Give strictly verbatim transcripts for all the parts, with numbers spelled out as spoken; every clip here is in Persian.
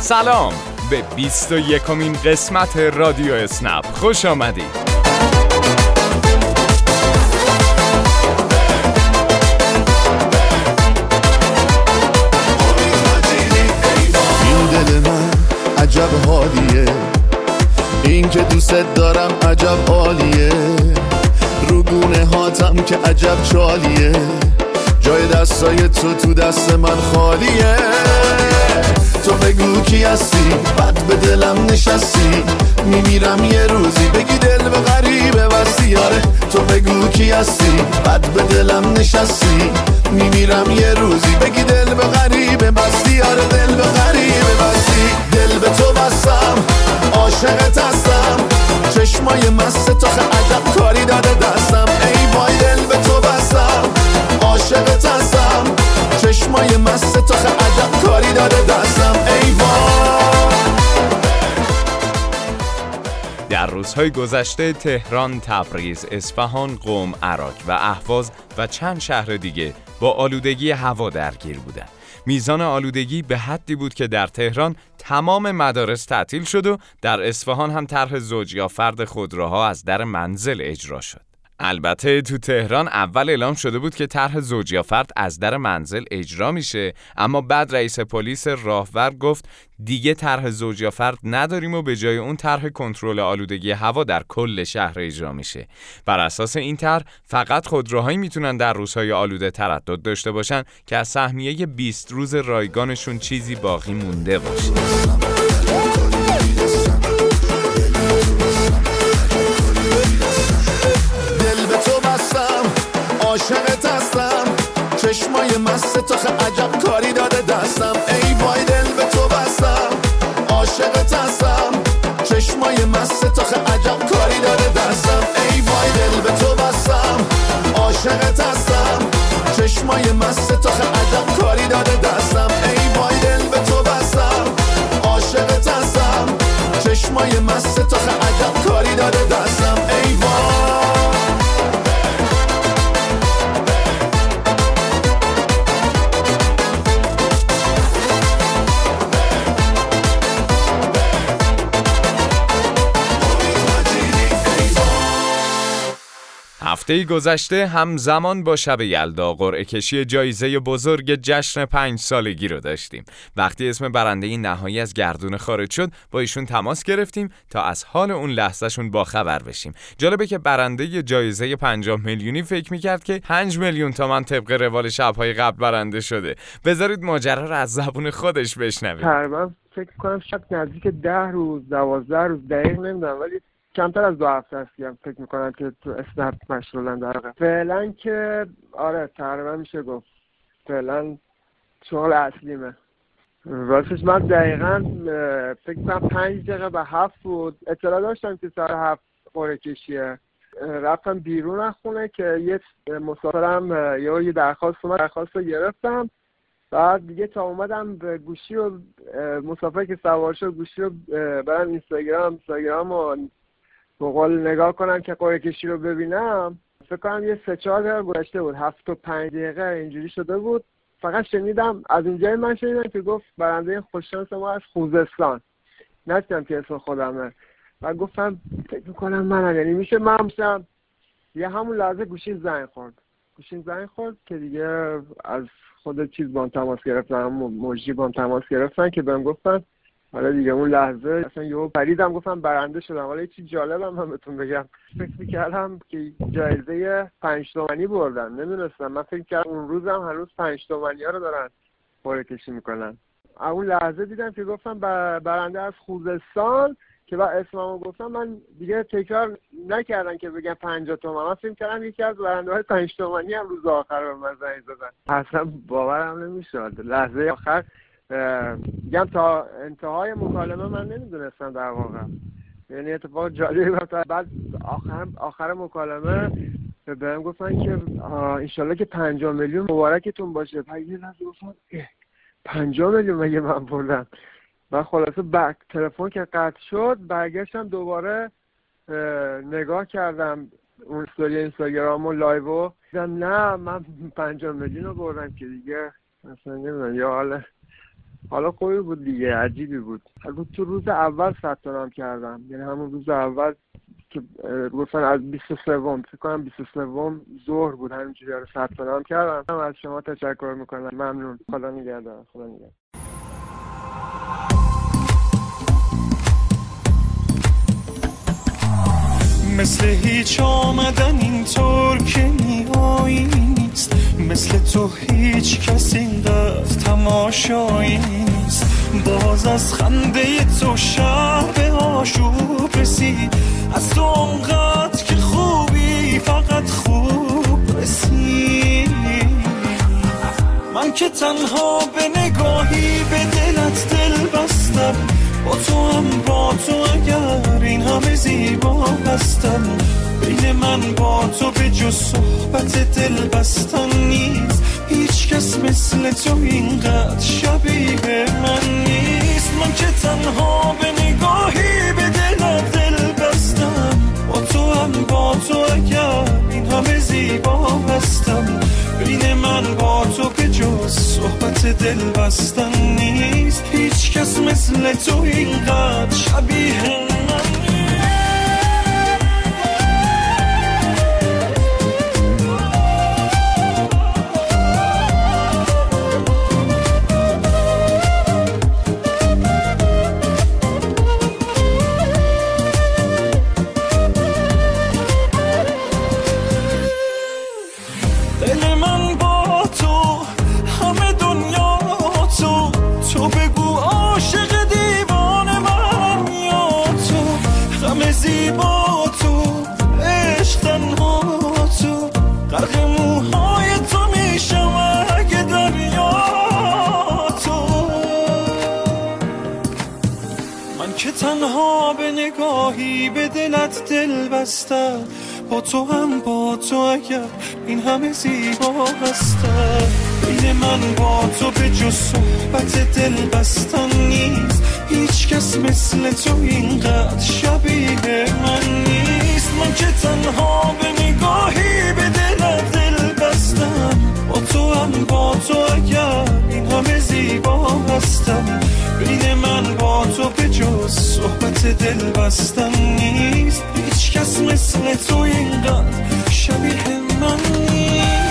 سلام به بیست و یکمین قسمت رادیو اسنپ خوش آمدید. عجب حالیه این که دوست دارم، عجب عالیه رو گونه هاتم که عجب چالیه، جای دستای تو تو دست من خالیه. تو بگو کی هستی، بد به دلم نشستی، میمیرم یه روزی بگی دل به غریبه بستی. آره تو بگو کی هستی، بد به دلم نشستی، میمیرم یه روزی بگی دل به غریبه بستی. آره دل به غریبه بستی، دل به تو بستم، عاشقت هستم، چشمای مست تو عجب کاری داده دستم. ای وای دل به تو بستم، عاشقت هستم، چشمای مست تو عجب کاری داده دستم. ای وای. در روزهای گذشته تهران، تبریز، اصفهان، قم، عراق و اهواز و چند شهر دیگه با آلودگی هوا درگیر بودند. میزان آلودگی به حدی بود که در تهران تمام مدارس تعطیل شد و در اصفهان هم طرح زوج یا فرد خودروها از در منزل اجرا شد. البته تو تهران اول اعلام شده بود که طرح زوج یا فرد از در منزل اجرا میشه، اما بعد رئیس پلیس راهور گفت دیگه طرح زوج یا فرد نداریم و به جای اون طرح کنترل آلودگی هوا در کل شهر اجرا میشه. بر اساس این طرح فقط خودروهایی میتونن در روزهای آلوده تردد داشته باشن که از سهمیه بیست روز رایگانشون چیزی باقی مونده باشه. عاشقت هستم، چشمای مست تو عجب کاری داده دستم. ای وای دل به تو بستم، عاشقت هستم، چشمای مست تو عجب کاری داده دستم. ای وای دل به تو بستم، عاشقت هستم، چشمای مست تو عجب کاری داده دستم. ای وای دل به تو بستم، عاشقت هستم، چشمای مست تو عجب کاری داده دستم. ای وای. هفته گذشته همزمان با شب یلدا قرعه کشی جایزه بزرگ جشن پنج سالگی رو داشتیم. وقتی اسم برنده نهایی از گردون خارج شد با ایشون تماس گرفتیم تا از حال اون لحظه شون با خبر بشیم. جالبه که برنده جایزه پنجاه میلیونی فکر میکرد که پنج میلیون تومان طبق روال شب‌های قبل برنده شده. بذارید ماجرا رو از زبون خودش بشنویم. تقریبا فکر کنم شب نزدیک ده روز دوازده روز دقیق نمیدونم ولی کمتر از دو هفته هستی هم فکر میکنم که تو اسنپ مشغولن در واقع. فعلا که آره تقریبا میشه گفت فعلا شغل اصلیمه. راستش من دقیقا فکر میکنم پنج دقیقه به هفت بود اطلاع داشتم که ساعت هفت قرعه کشیه. رفتم بیرون از خونه که یه مسافرم یا یه درخواست اومد، درخواست رو گرفتم. بعد دیگه تا اومدم گوشی و مسافر که سوار شد گوشی رو برم اینستاگرام اینستاگرام و بقول نگاه کنم که قرعه کشی رو ببینم. فکر کنم یه سه چهار دقیقه گذشته بود، هفت و پنج دقیقه اینجوری شده بود. فقط شنیدم از اینجای من شنیدم که گفت برنده خوششانس ما از خوزستان. نشدم که اسم خودمه و گفتم فکر می‌کنم منم، یعنی میشه منم. یه همون لحظه گوشی زنگ خورد گوشی زنگ خورد که دیگه از خود چیز با هم تماس گرفتن، مجری با هم تماس گرفتن که بهم گفتن حالا دیگه اون لحظه اصلا یهو پریدم گفتم برنده شدم. حالا یه چیز جالبم هم بهتون بگم، فکر می‌کردم که جایزه پنج تومانی بردم، نمی‌دونستم. من فکر کردم اون روزم هنوز پنج تومانی‌ها رو دارن قرعه کشی می‌کنن. اون لحظه دیدم که گفتم برنده از خوزستان که با اسممو گفتم. من دیگه تکرار نکردن که بگم پنجاه تومن. من فکر کردم یکی از برنده‌های پنج تومانی هم روز آخر به من زنگ زدن. اصلا باورم نمی‌شد. لحظه آخر میگم تا انتهای مکالمه من نمیدونستم در واقع، یعنی اتفاق جالبی بود. بعد آخر آخر مکالمه بهم گفتن که انشالله که پنجاه میلیون مبارکتون باشه. بعد یه لحظه گفتم پنجاه میلیون مگه من بردم؟ و خلاصه بعد تلفن که قطع شد برگشتم دوباره نگاه کردم اون استوری اینستاگرام و لایو، دیدم نه من پنجاه میلیون رو بردم که دیگه اصلا نمیدونم یا حالا حالا خوبی بود دیگه، عجیبی بود. تو روز اول ثبت نام کردم، یعنی همون روز اول که گفتن از بیست و سوم فکر کنم بیست و سوم ظهر بود، همینجوری رو ثبت نام کردم. از شما تشکر میکنم، ممنون، خدا نگهدار. خدا نگهدار. مثل هیچ آمدن اینطور که میایی نیست، مثل تو هیچ کس اینقدر تماشایی نیست. باز از خنده تو شب به آشوب رسید، از تو انقدر که خوبی فقط خوب رسید. من که تنها به نگاهی به دلت دل بستم، با تو هم با تو اگر این همه زیبا هستم. بین من با تو به جز صحبت دل بستن نیست، هیچ کس مثل تو اینقدر شبیه من نیست. من که تنها به نگاهی به دلت دل بستم، با تو هم با تو اگر این همه زیبا هستم. بین من با تو به جز صحبت دل بستن نیست، هیچ کس مثل تو اینقدر شبیه من نیست. تنها به نگاهی به دلت دل بستم، با تو هم با تو اگر این همه زیبا هستم. بین من با تو به جز صحبت دل بستن نیست، هیچ کس مثل تو اینقدر شبیه من نیست. من که تنها به نگاهی به دلت دل بستم، با تو هم با تو اگر این همه زیبا هستم. بین من با تو به جز صحبت دل بستن نیست، هیچ کس مثل تو اینقدر شبیه من نیست.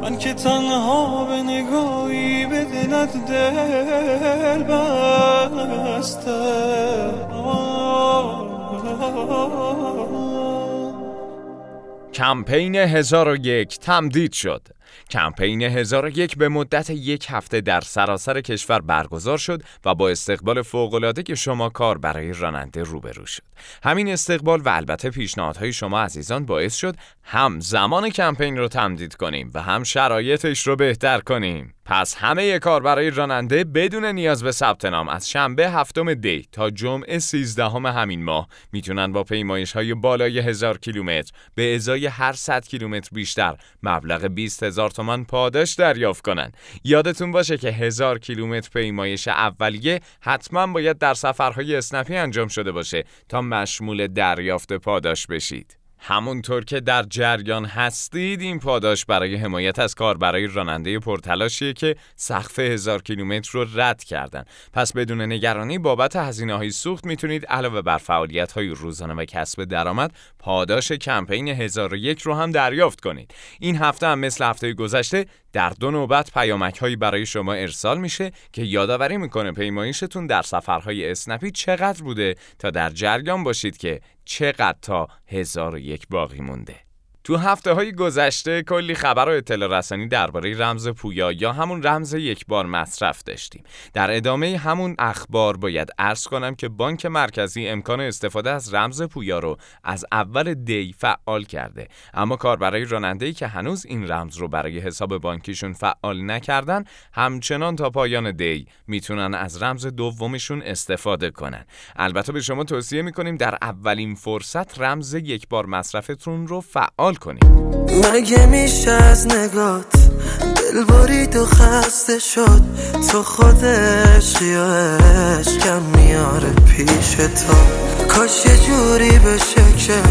من که تنها به نگاهی به دلت دل بستم. کمپین هزار و یک تمدید شد. کمپین هزار و یک به مدت یک هفته در سراسر کشور برگزار شد و با استقبال فوق‌العاده که شما کار برای راننده روبرو شد. همین استقبال و البته پیشنهادهای شما عزیزان باعث شد هم زمان کمپین رو تمدید کنیم و هم شرایطش رو بهتر کنیم. پس همه کار برای راننده بدون نیاز به ثبت نام از شنبه هفتم دی تا جمعه سیزدهم همین ماه میتونن با پیمایش‌های بالای هزار کیلومتر به ازای هر صد کیلومتر بیشتر مبلغ بیست هزار تومان پاداش دریافت کنن. یادتون باشه که هزار کیلومتر پیمایش اولیه حتما باید در سفرهای اسنپی انجام شده باشه تا مشمول دریافت پاداش بشید. همونطور که در جریان هستید این پاداش برای حمایت از کار برای راننده پرتلاشیه که سقف هزار کیلومتر رو رد کردن. پس بدون نگرانی بابت هزینه‌های سوخت میتونید علاوه بر فعالیت‌های روزانه و کسب درآمد پاداش کمپین هزار و یک رو هم دریافت کنید. این هفته هم مثل هفته گذشته در دو نوبت پیامک‌هایی برای شما ارسال میشه که یادآوری میکنه پیمایشتون در سفرهای اسنپی چقدر بوده تا در جریان باشید که چقدر تا هزار و یک باقی مونده. تو هفته‌های گذشته کلی خبر و اطلاع رسانی درباره رمز پویا یا همون رمز یک بار مصرف داشتیم. در ادامه همون اخبار باید عرض کنم که بانک مرکزی امکان استفاده از رمز پویا رو از اول دی فعال کرده، اما کار برای راننده‌ای که هنوز این رمز رو برای حساب بانکیشون فعال نکردن، همچنان تا پایان دی میتونن از رمز دومشون استفاده کنن. البته به شما توصیه میکنیم در اولین فرصت رمز یک بار مصرفتون رو فعال کنید. مگه میشه از نگات دل برید و خسته شد، تو خودش یا عشقم میاره پیش تو. کاش یه جوری بشه که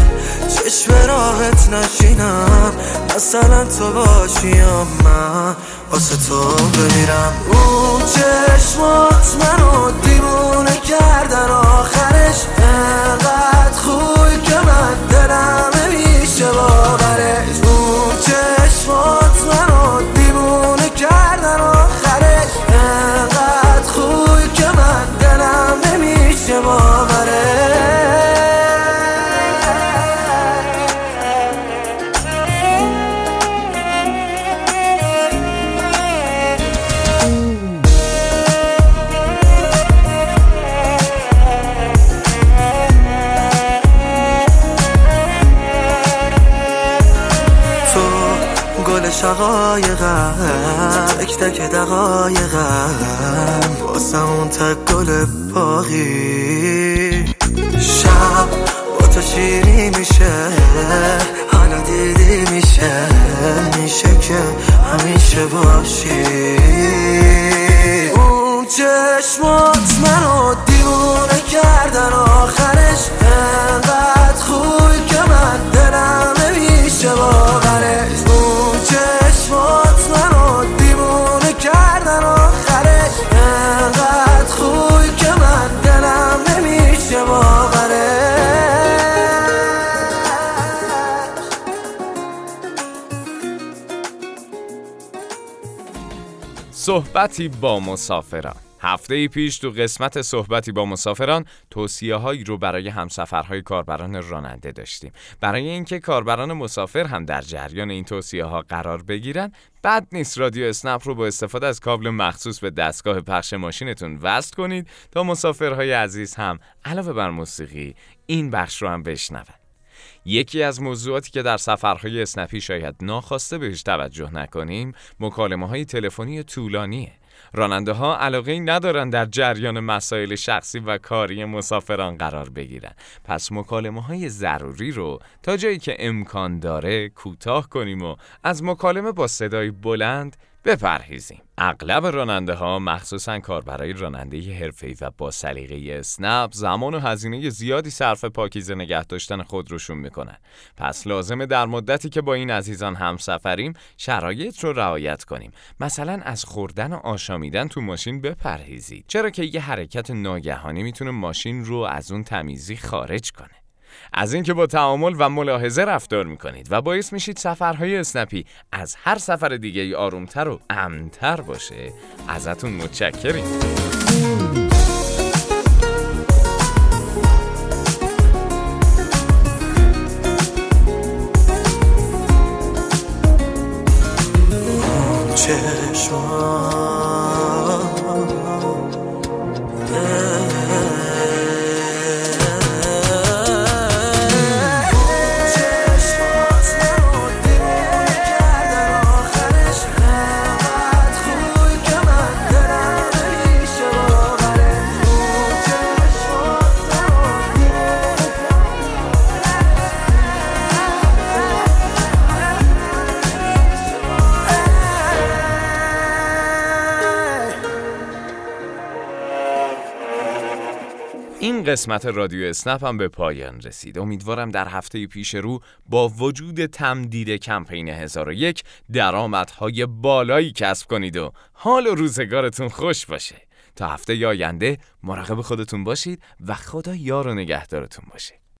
چشم راحت نشینم، مثلا تو باشیم من واسه تو بمیرم. اون چشمات منو دیوونه کردن، آخرش انقدر خوی که من دلم نمیشه باورش. اون چشمات منو دیوونه کردن، آخرش انقدر خوی که من دلم نمیشه باورش. شقایقم تک تک دقایقم واسه اون تک گل باقی. شب با تو شیری میشه، حالا دیدی میشه، میشه که همیشه باشی. اون چشمات منو دیوونه کردن، آخرش انقدر خوی که من دلم نمیشه باورش. چشمات منو دیوونه کردن، آخرش انقدر خوی که من دلم نمیشه باورش. صحبتی با مسافران. هفته پیش تو قسمت صحبتی با مسافران توصیه‌هایی رو برای همسفرهای کاربران راننده داشتیم. برای اینکه کاربران مسافر هم در جریان این توصیه‌ها قرار بگیرن، بد نیست رادیو اسنپ رو با استفاده از کابل مخصوص به دستگاه پخش ماشینتون وصل کنید تا مسافرهای عزیز هم علاوه بر موسیقی این بخش رو هم بشنون. یکی از موضوعاتی که در سفرهای اسنپی شاید ناخواسته بهش توجه نکنیم، مکالمه‌های تلفنی طولانیه. راننده ها علاقه‌ای ندارن در جریان مسائل شخصی و کاری مسافران قرار بگیرن، پس مکالمه‌های ضروری رو تا جایی که امکان داره کوتاه کنیم و از مکالمه با صدای بلند بپرهیزیم. اغلب راننده ها مخصوصاً کاربرای راننده حرفه‌ای و با سلیقه اسنپ زمان و هزینه زیادی صرف پاکیزه نگه داشتن خودروشون میکنن، پس لازمه در مدتی که با این عزیزان همسفریم شرایط رو رعایت کنیم. مثلا از خوردن و آشامیدن تو ماشین بپرهیزید، چرا که یه حرکت ناگهانی میتونه ماشین رو از اون تمیزی خارج کنه. از اینکه با تعامل و ملاحظه رفتار میکنید و باعث میشید سفرهای اسنپی از هر سفر دیگه ای آرومتر و امن‌تر باشه، ازتون متشکریم. قسمت رادیو اسنپ هم به پایان رسید. امیدوارم در هفته پیش رو با وجود تمدید کمپین هزار و یک درآمدهای بالایی کسب کنید و حال و روزگارتون خوش باشه. تا هفته ی آینده مراقب خودتون باشید و خدا یار و نگهدارتون باشه.